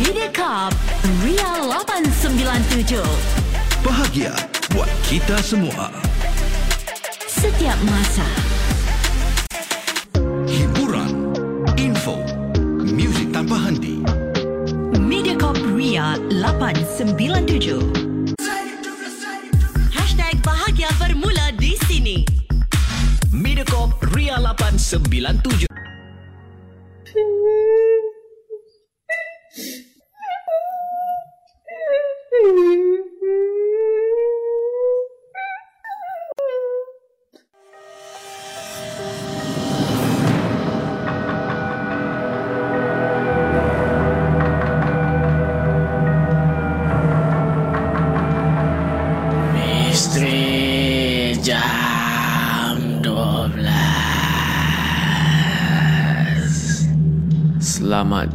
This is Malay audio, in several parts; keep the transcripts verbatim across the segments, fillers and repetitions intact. Media Corp Ria lapan sembilan tujuh. Bahagia buat kita semua. Setiap masa. Hiburan, info, muzik tanpa henti. Media Corp Ria lapan sembilan tujuh. Hashtag bahagia bermula di sini. Media Corp Ria lapan sembilan tujuh. Selamat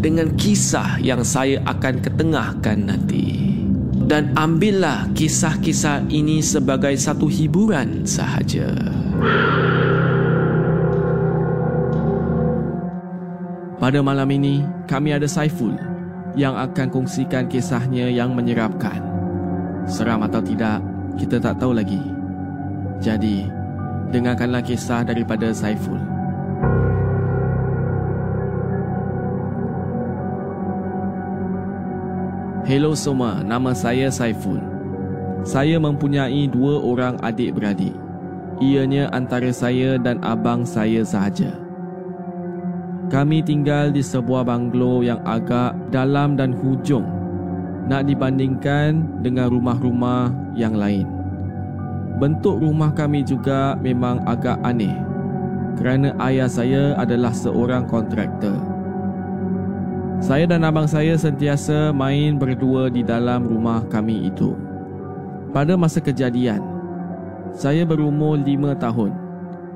dengan kisah yang saya akan ketengahkan nanti. Dan ambillah kisah-kisah ini sebagai satu hiburan sahaja. Pada malam ini, kami ada Saiful yang akan kongsikan kisahnya yang menyeramkan. Seram atau tidak, kita tak tahu lagi. Jadi, dengarkanlah kisah daripada Saiful. Hello semua, nama saya Saiful. Saya mempunyai dua orang adik-beradik. Ianya antara saya dan abang saya sahaja. Kami tinggal di sebuah banglo yang agak dalam dan hujung, nak dibandingkan dengan rumah-rumah yang lain. Bentuk rumah kami juga memang agak aneh, kerana ayah saya adalah seorang kontraktor. Saya dan abang saya sentiasa main berdua di dalam rumah kami itu. Pada masa kejadian, saya berumur lima tahun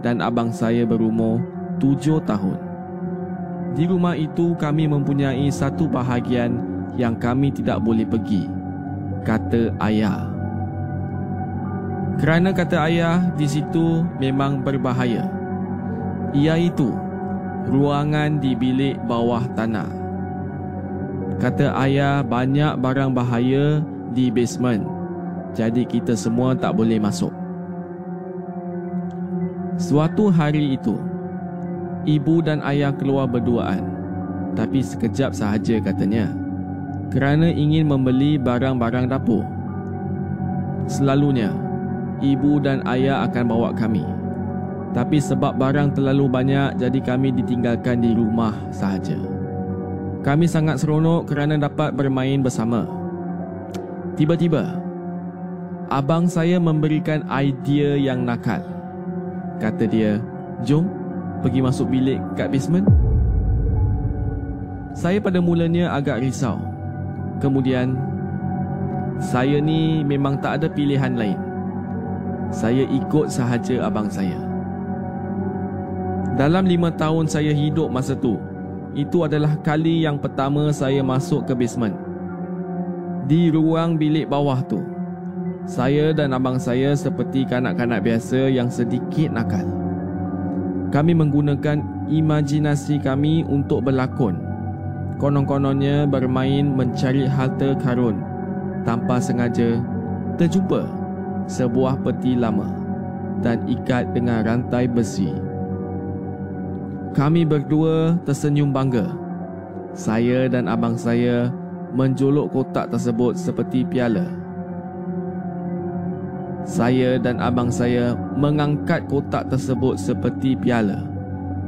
dan abang saya berumur tujuh tahun. Di rumah itu kami mempunyai satu bahagian yang kami tidak boleh pergi, kata ayah. Kerana kata ayah, di situ memang berbahaya, iaitu ruangan di bilik bawah tanah. Kata ayah, banyak barang bahaya di basement, jadi kita semua tak boleh masuk. Suatu hari itu, ibu dan ayah keluar berduaan, tapi sekejap sahaja katanya, kerana ingin membeli barang-barang dapur. Selalunya, ibu dan ayah akan bawa kami, tapi sebab barang terlalu banyak, jadi kami ditinggalkan di rumah sahaja. Kami sangat seronok kerana dapat bermain bersama. Tiba-tiba, abang saya memberikan idea yang nakal. Kata dia, jom pergi masuk bilik kat basement. Saya pada mulanya agak risau. Kemudian, saya ni memang tak ada pilihan lain. Saya ikut sahaja abang saya. Dalam lima tahun saya hidup masa tu, itu adalah kali yang pertama saya masuk ke basement. di ruang bilik bawah tu. Saya dan abang saya seperti kanak-kanak biasa yang sedikit nakal. Kami menggunakan imajinasi kami untuk berlakon. Konon-kononnya bermain mencari harta karun. Tanpa sengaja terjumpa sebuah peti lama dan ikat dengan rantai besi. Kami berdua tersenyum bangga. Saya dan abang saya menjuluk kotak tersebut seperti piala. Saya dan abang saya mengangkat kotak tersebut seperti piala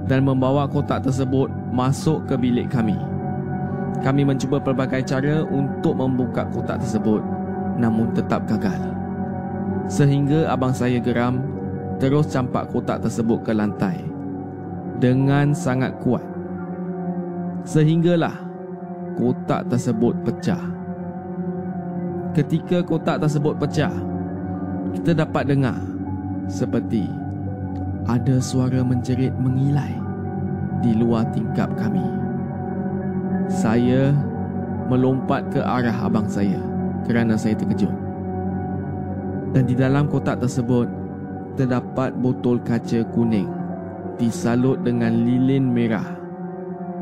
dan membawa kotak tersebut masuk ke bilik kami. Kami mencuba pelbagai cara untuk membuka kotak tersebut, namun tetap gagal. Sehingga abang saya geram, terus campak kotak tersebut ke lantai dengan sangat kuat. Sehinggalah kotak tersebut pecah. Ketika kotak tersebut pecah, kita dapat dengar seperti ada suara menjerit mengilai di luar tingkap kami. Saya melompat ke arah abang saya kerana saya terkejut. Dan di dalam kotak tersebut terdapat botol kaca kuning disalut dengan lilin merah,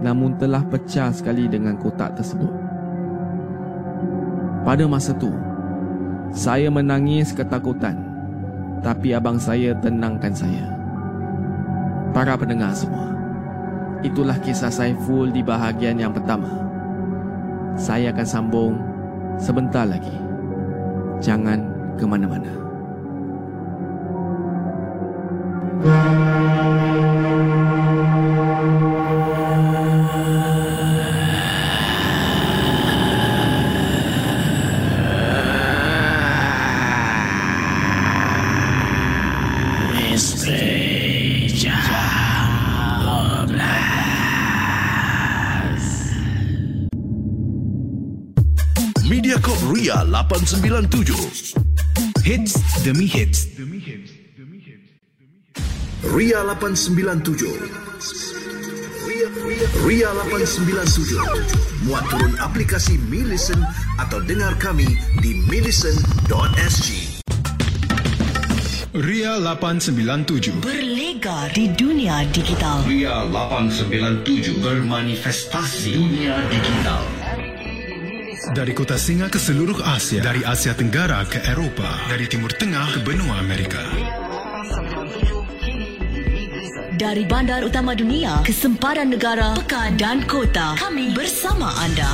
namun telah pecah sekali dengan kotak tersebut. Pada masa tu, saya menangis ketakutan, tapi abang saya tenangkan saya. Para pendengar semua, itulah kisah Saiful di bahagian yang pertama. Saya akan sambung sebentar lagi. Jangan ke mana-mana. Media Corp Ria lapan sembilan tujuh. Hits demi hits. Ria lapan sembilan tujuh. Ria, Ria, Ria lapan sembilan tujuh. Muat turun aplikasi MeListen atau dengar kami di milisten dot s g. Ria lapan sembilan tujuh. Berlegar di dunia digital. Ria lapan sembilan tujuh bermanifestasi dunia digital. Dari kota Singa ke seluruh Asia, dari Asia Tenggara ke Eropah, dari Timur Tengah ke benua Amerika. Dari bandar utama dunia ke sempadan negara, pekan dan kota, kami bersama anda.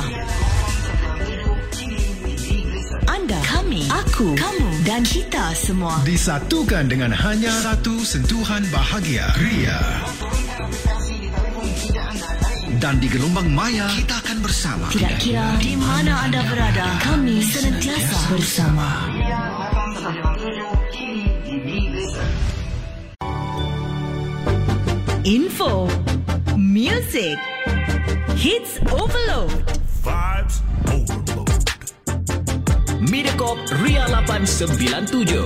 Anda, kami, aku, kamu dan kita semua disatukan dengan hanya satu sentuhan bahagia, Ria. Dan di gelombang maya, kita akan bersama. Tidak kira di mana anda berada, kami senantiasa bersama. Info, music, hits overload, vibes overload. Media Corp Ria lapan sembilan tujuh.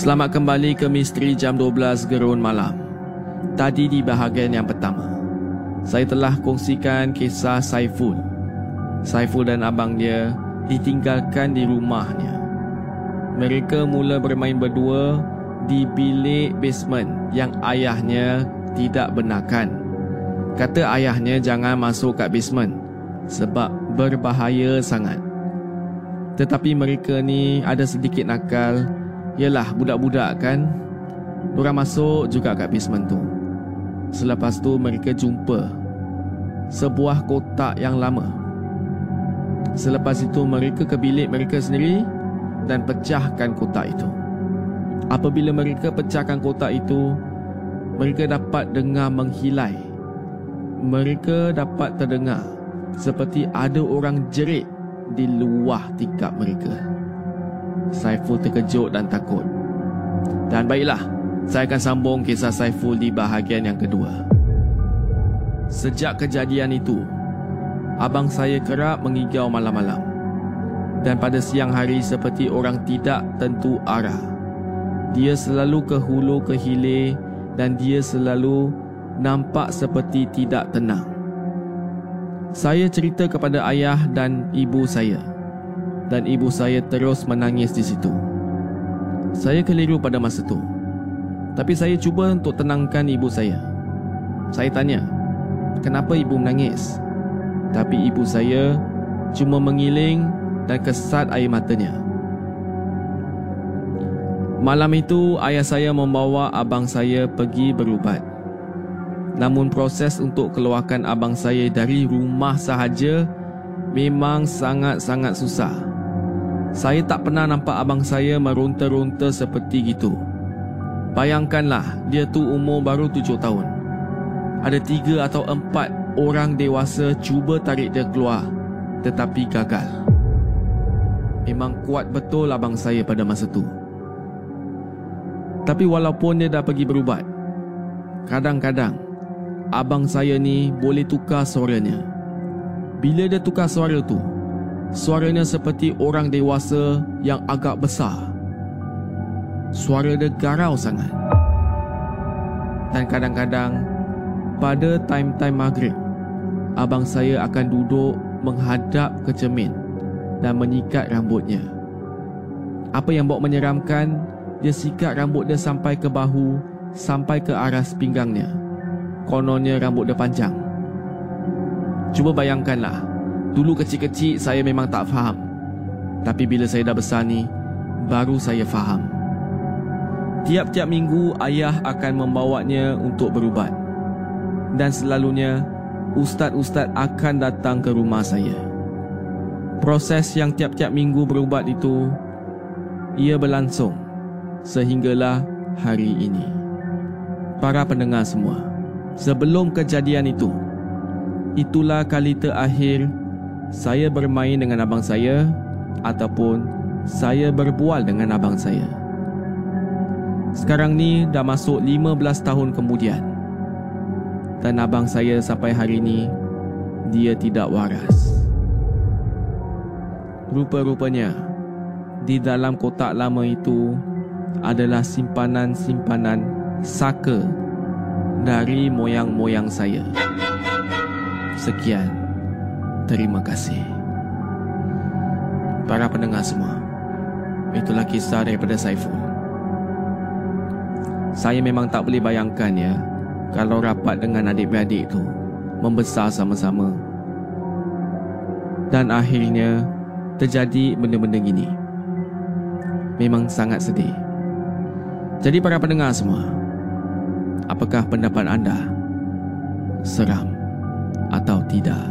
Selamat kembali ke Misteri jam dua belas Gerun Malam. Tadi di bahagian yang pertama, saya telah kongsikan kisah Saiful. Saiful dan abang dia ditinggalkan di rumahnya. Mereka mula bermain berdua di bilik basement yang ayahnya tidak benarkan. Kata ayahnya jangan masuk kat basement sebab berbahaya sangat. Tetapi mereka ni ada sedikit nakal. Yelah, budak-budak kan. Diorang masuk juga kat basement tu. Selepas tu mereka jumpa sebuah kotak yang lama. Selepas itu mereka ke bilik mereka sendiri dan pecahkan kotak itu. Apabila mereka pecahkan kotak itu, mereka dapat dengar menghilai. Mereka dapat terdengar seperti ada orang jerit di luar tingkap mereka. Saiful terkejut dan takut. Dan baiklah, saya akan sambung kisah Saiful di bahagian yang kedua. Sejak kejadian itu, abang saya kerap mengigau malam-malam. Dan pada siang hari seperti orang tidak tentu arah. Dia selalu ke hulu ke hilir dan dia selalu nampak seperti tidak tenang. Saya cerita kepada ayah dan ibu saya. Dan ibu saya terus menangis di situ. Saya keliru pada masa itu. Tapi saya cuba untuk tenangkan ibu saya. Saya tanya, kenapa ibu menangis? Tapi ibu saya cuma mengiling dan kesat air matanya. Malam itu ayah saya membawa abang saya pergi berubat. Namun proses untuk keluarkan abang saya dari rumah sahaja memang sangat-sangat susah. Saya tak pernah nampak abang saya meronta-ronta seperti gitu. Bayangkanlah, dia tu umur baru tujuh tahun. Ada tiga atau empat orang dewasa cuba tarik dia keluar, tetapi gagal. Memang kuat betul abang saya pada masa tu. Tapi walaupun dia dah pergi berubat, kadang-kadang abang saya ni boleh tukar suaranya. Bila dia tukar suara tu, suaranya seperti orang dewasa yang agak besar. Suara dia garau sangat. Dan kadang-kadang pada time-time maghrib, abang saya akan duduk menghadap ke cermin dan menyikat rambutnya. Apa yang buat menyeramkan, dia sikat rambut dia sampai ke bahu, sampai ke aras pinggangnya. Kononnya rambut dia panjang. Cuba bayangkanlah, dulu kecil-kecil saya memang tak faham. Tapi bila saya dah besar ni, baru saya faham. Tiap-tiap minggu ayah akan membawanya untuk berubat. Dan selalunya ustaz-ustaz akan datang ke rumah saya. Proses yang tiap-tiap minggu berubat itu, ia berlangsung sehinggalah hari ini. Para pendengar semua, sebelum kejadian itu, itulah kali terakhir saya bermain dengan abang saya ataupun saya berbual dengan abang saya. Sekarang ni dah masuk lima belas tahun kemudian. Dan abang saya sampai hari ni, dia tidak waras. Rupa-rupanya, di dalam kotak lama itu adalah simpanan-simpanan saka dari moyang-moyang saya. Sekian, terima kasih. Para pendengar semua, itulah kisah daripada Saiful. Saya memang tak boleh bayangkan ya, kalau rapat dengan adik-beradik tu, membesar sama-sama, dan akhirnya terjadi benda-benda gini. Memang sangat sedih. Jadi para pendengar semua, apakah pendapat anda? Seram atau tidak?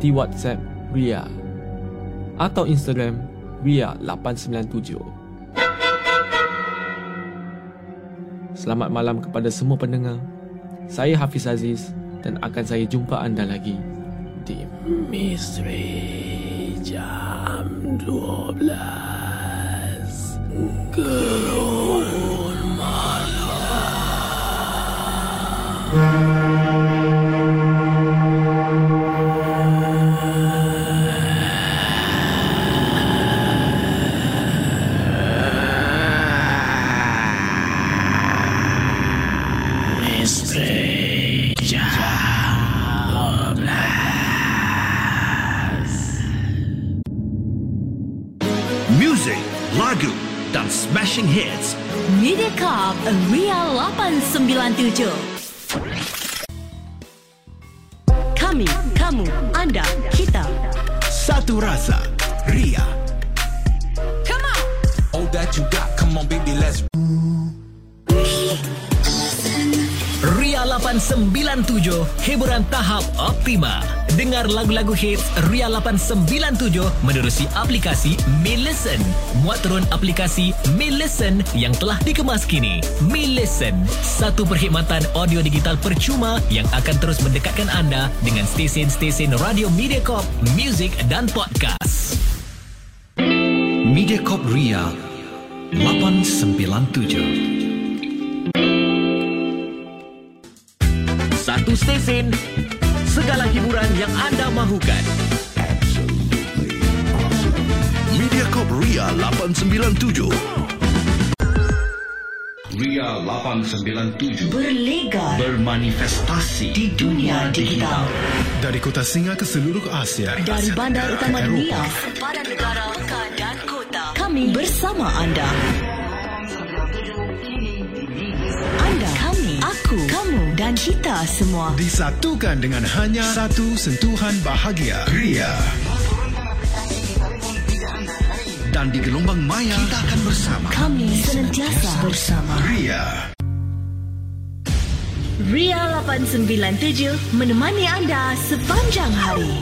di WhatsApp Ria atau Instagram Ria lapan sembilan tujuh. Selamat malam kepada semua pendengar. Saya Hafiz Aziz dan akan saya jumpa anda lagi di Misteri Jam dua belas Gerun Malam. music, lagu dan smashing hits. Media Corp Ria lapan sembilan tujuh. Kami, kamu, anda, kita. Satu rasa, Ria. Come on. All that you got, come on baby, let's. Ria lapan sembilan tujuh, hiburan tahap optima. Dengar lagu-lagu hits Ria lapan sembilan tujuh menerusi aplikasi MeListen. Muat turun aplikasi MeListen yang telah dikemas kini. MeListen, satu perkhidmatan audio digital percuma yang akan terus mendekatkan anda dengan stesen-stesen radio Media Corp, music dan podcast. Media Corp Ria lapan sembilan tujuh. Satu stesen, segala hiburan yang anda mahukan. Media Corp Ria lapan sembilan tujuh. Ria lapan sembilan tujuh berlegar, bermanifestasi di dunia digital. Dari kota Singa ke seluruh Asia, dari bandar utama dunia, kepada negara pekan dan kota. Kami bersama anda. Aku, kamu dan kita semua disatukan dengan hanya satu sentuhan bahagia. Ria. Dan di gelombang maya kita akan bersama. Kami senantiasa bersama. Ria. Ria lapan sembilan tujuh menemani anda sepanjang hari.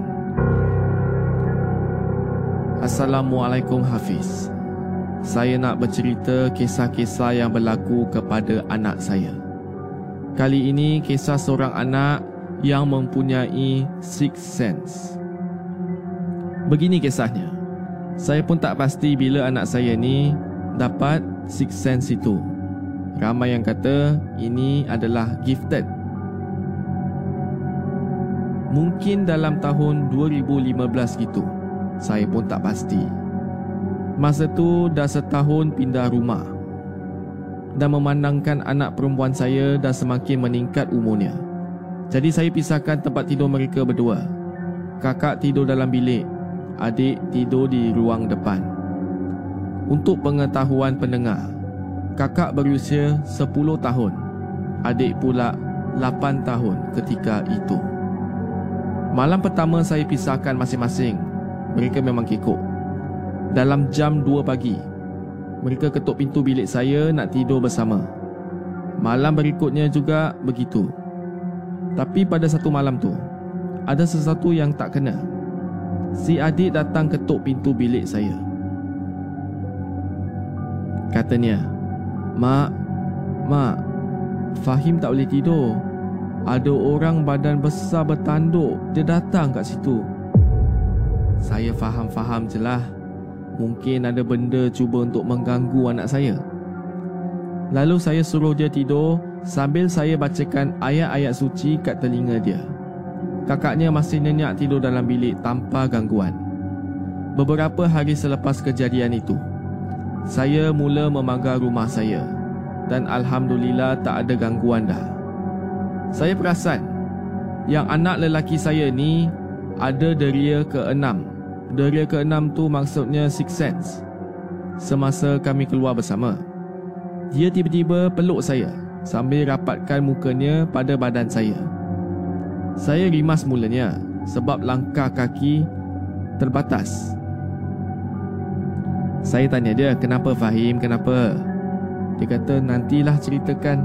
Assalamualaikum Hafiz. Saya nak bercerita kisah-kisah yang berlaku kepada anak saya. Kali ini kisah seorang anak yang mempunyai sixth sense. Begini kisahnya. Saya pun tak pasti bila anak saya ni dapat sixth sense itu. Ramai yang kata ini adalah gifted. Mungkin dalam tahun dua ribu lima belas gitu. Saya pun tak pasti. Masa tu dah setahun pindah rumah dan memandangkan anak perempuan saya dah semakin meningkat umurnya. Jadi saya pisahkan tempat tidur mereka berdua. Kakak tidur dalam bilik, adik tidur di ruang depan. Untuk pengetahuan pendengar, kakak berusia sepuluh tahun, adik pula lapan tahun ketika itu. Malam pertama saya pisahkan masing-masing. Mereka memang kekok. Dalam jam dua pagi, mereka ketuk pintu bilik saya nak tidur bersama. Malam berikutnya juga begitu. Tapi pada satu malam tu, ada sesuatu yang tak kena. Si adik datang ketuk pintu bilik saya. Katanya, "Mak, Mak, Fahim tak boleh tidur. Ada orang badan besar bertanduk, dia datang kat situ." Saya faham-faham je lah, mungkin ada benda cuba untuk mengganggu anak saya. Lalu saya suruh dia tidur sambil saya bacakan ayat-ayat suci kat telinga dia. Kakaknya masih nyenyak tidur dalam bilik tanpa gangguan. Beberapa hari selepas kejadian itu, saya mula memagar rumah saya dan alhamdulillah tak ada gangguan dah. Saya perasan yang anak lelaki saya ni ada deria keenam. Deria keenam tu maksudnya sixth sense. Semasa kami keluar bersama, dia tiba-tiba peluk saya sambil rapatkan mukanya pada badan saya. Saya rimas mulanya sebab langkah kaki terbatas. Saya tanya dia, "Kenapa Fahim, kenapa?" Dia kata, "Nantilah ceritakan."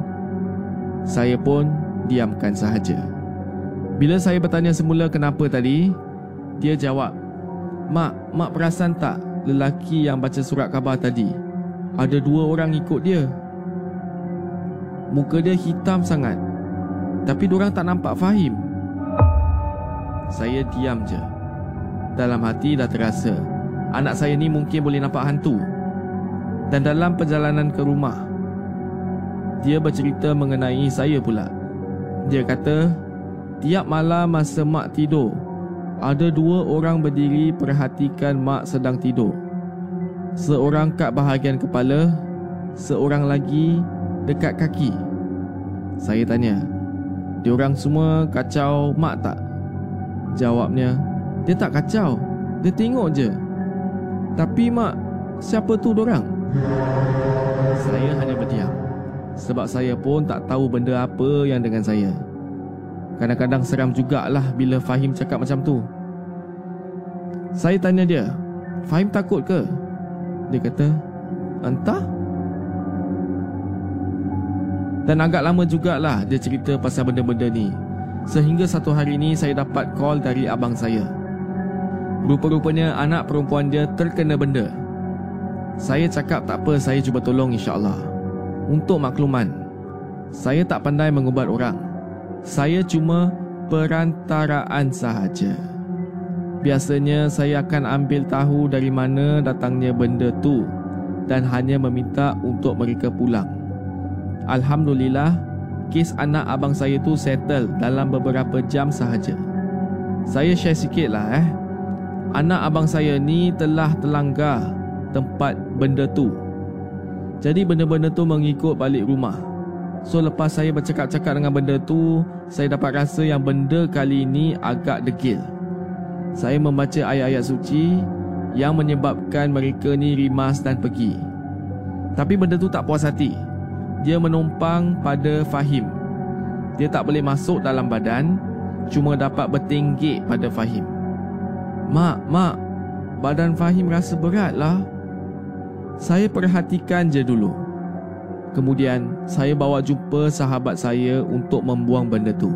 Saya pun diamkan sahaja. Bila saya bertanya semula kenapa tadi, dia jawab, "Mak, mak perasan tak lelaki yang baca surat khabar tadi? Ada dua orang ikut dia. Muka dia hitam sangat. Tapi diorang tak nampak Fahim." Saya diam je. Dalam hati dah terasa anak saya ni mungkin boleh nampak hantu. Dan dalam perjalanan ke rumah, dia bercerita mengenai saya pula. Dia kata, tiap malam masa mak tidur, ada dua orang berdiri perhatikan mak sedang tidur. Seorang kat bahagian kepala, seorang lagi dekat kaki. Saya tanya, "Diorang semua kacau mak tak?" Jawabnya, "Dia tak kacau, dia tengok je." "Tapi mak, siapa tu diorang?" Saya hanya berdiam, sebab saya pun tak tahu benda apa yang dengan saya. Kadang-kadang seram jugalah bila Fahim cakap macam tu. Saya tanya dia, "Fahim takut ke?" Dia kata, "Entah." Dan agak lama jugalah dia cerita pasal benda-benda ni. Sehingga satu hari ni saya dapat call dari abang saya. Rupa-rupanya anak perempuan dia terkena benda. Saya cakap tak apa, saya cuba tolong insyaAllah. Untuk makluman, saya tak pandai mengubat orang. Saya cuma perantaraan sahaja. Biasanya saya akan ambil tahu dari mana datangnya benda tu dan hanya meminta untuk mereka pulang. Alhamdulillah, kes anak abang saya tu settle dalam beberapa jam sahaja. Saya share sikit lah eh. Anak abang saya ni telah terlanggar tempat benda tu. Jadi benda-benda tu mengikut balik rumah. So lepas saya bercakap-cakap dengan benda tu, saya dapat rasa yang benda kali ini agak degil. Saya membaca ayat-ayat suci yang menyebabkan mereka ni rimas dan pergi. Tapi benda tu tak puas hati. Dia menumpang pada Fahim. Dia tak boleh masuk dalam badan, cuma dapat bertinggik pada Fahim. "Mak, mak, badan Fahim rasa berat lah." Saya perhatikan je dulu. Kemudian, saya bawa jumpa sahabat saya untuk membuang benda tu.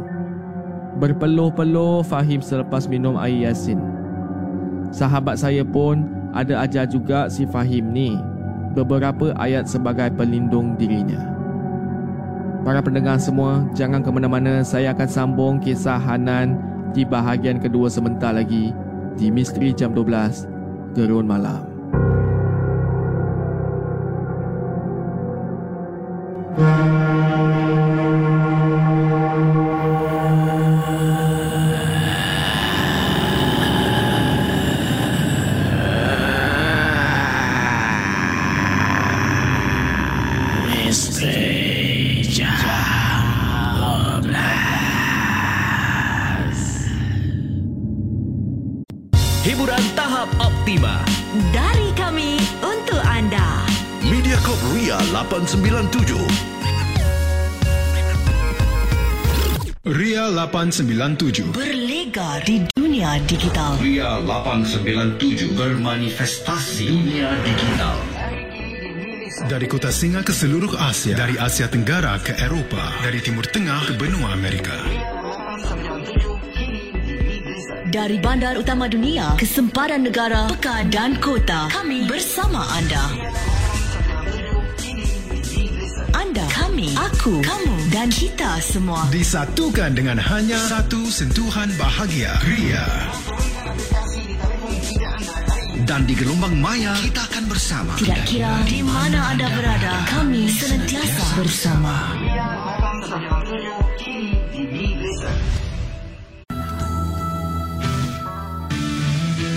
Berpeluh-peluh Fahim selepas minum air Yasin. Sahabat saya pun ada ajar juga si Fahim ni beberapa ayat sebagai pelindung dirinya. Para pendengar semua, jangan ke mana-mana. Saya akan sambung kisah Hanan di bahagian kedua sebentar lagi di Misteri Jam dua belas, Gerun Malam. Hiburan tahap optima dari kami untuk anda. Media Corp Ria lapan sembilan tujuh. Ria lapan sembilan tujuh berlega di dunia digital. Ria lapan sembilan tujuh bermanifestasi dunia digital. Dari kota Singa ke seluruh Asia, dari Asia Tenggara ke Eropah, dari Timur Tengah ke benua Amerika. Dari bandar utama dunia ke sempadan negara, pekan dan kota, kami bersama anda. Anda, kami, aku, kamu dan kita semua disatukan dengan hanya satu sentuhan bahagia, Ria. Dan di gelombang maya, kita akan bersama. Tidak kira di mana anda berada, kami senantiasa bersama.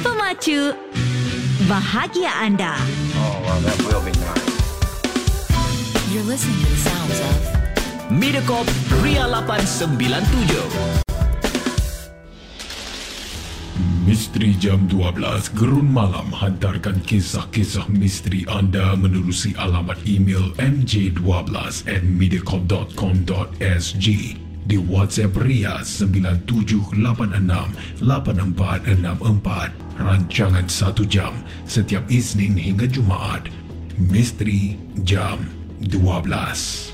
Pemacu bahagia anda. Oh, well, that will be nice. You're listening to the sounds of Media Corp Ria lapan sembilan tujuh. Misteri jam dua belas, Gerun Malam hantarkan kisah-kisah misteri anda menerusi alamat email m j one two at mediacorp dot com dot s g, di WhatsApp Ria sembilan tujuh lapan enam lapan empat enam empat. Rancangan satu jam setiap Isnin hingga Jumaat. Misteri jam dua belas.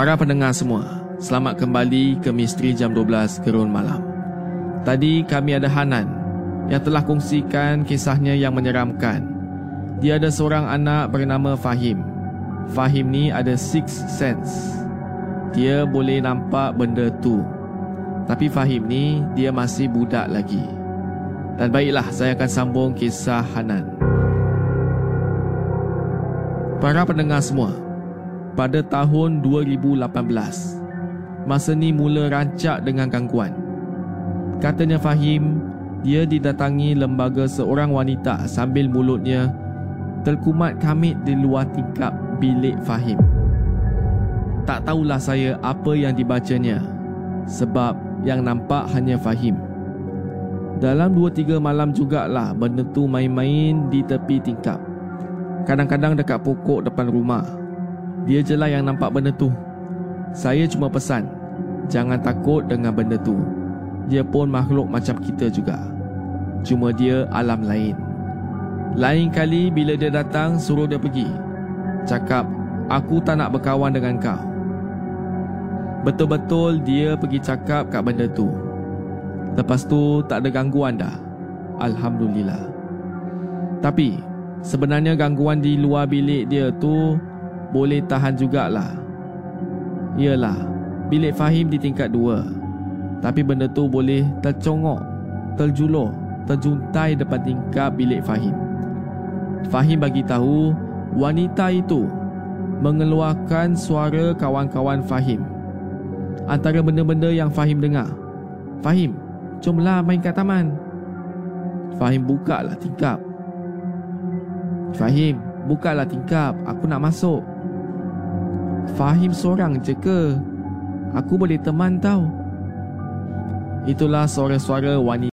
Para pendengar semua, selamat kembali ke Misteri jam dua belas Gerun Malam. Tadi kami ada Hanan yang telah kongsikan kisahnya yang menyeramkan. Dia ada seorang anak bernama Fahim. Fahim ni ada sixth sense. Dia boleh nampak benda tu. Tapi Fahim ni dia masih budak lagi. Dan baiklah, saya akan sambung kisah Hanan. Para pendengar semua, pada tahun dua ribu lapan belas, masa ni mula rancak dengan gangguan. Katanya Fahim, dia didatangi lembaga seorang wanita sambil mulutnya terkumat kamit di luar tingkap bilik Fahim. Tak tahulah saya apa yang dibacanya, sebab yang nampak hanya Fahim. Dalam dua tiga malam jugalah benda tu main-main di tepi tingkap, kadang-kadang dekat pokok depan rumah. Dia je lah yang nampak benda tu. Saya cuma pesan, jangan takut dengan benda tu. Dia pun makhluk macam kita juga, cuma dia alam lain. Lain kali bila dia datang, suruh dia pergi. Cakap, aku tak nak berkawan dengan kau. Betul-betul dia pergi cakap kat benda tu. Lepas tu tak ada gangguan dah, alhamdulillah. Tapi sebenarnya gangguan di luar bilik dia tu boleh tahan jugalah. Yelah, bilik Fahim di tingkat dua, tapi benda tu boleh tercongok, terjulur, terjuntai depan tingkap bilik Fahim. Fahim bagi tahu wanita itu mengeluarkan suara kawan-kawan Fahim. Antara benda-benda yang Fahim dengar, "Fahim, jomlah main kat taman." Fahim bukalah tingkap. "Fahim, bukalah tingkap, aku nak masuk." "Fahim seorang je ke? Aku boleh teman tau." Itulah suara-suara wanita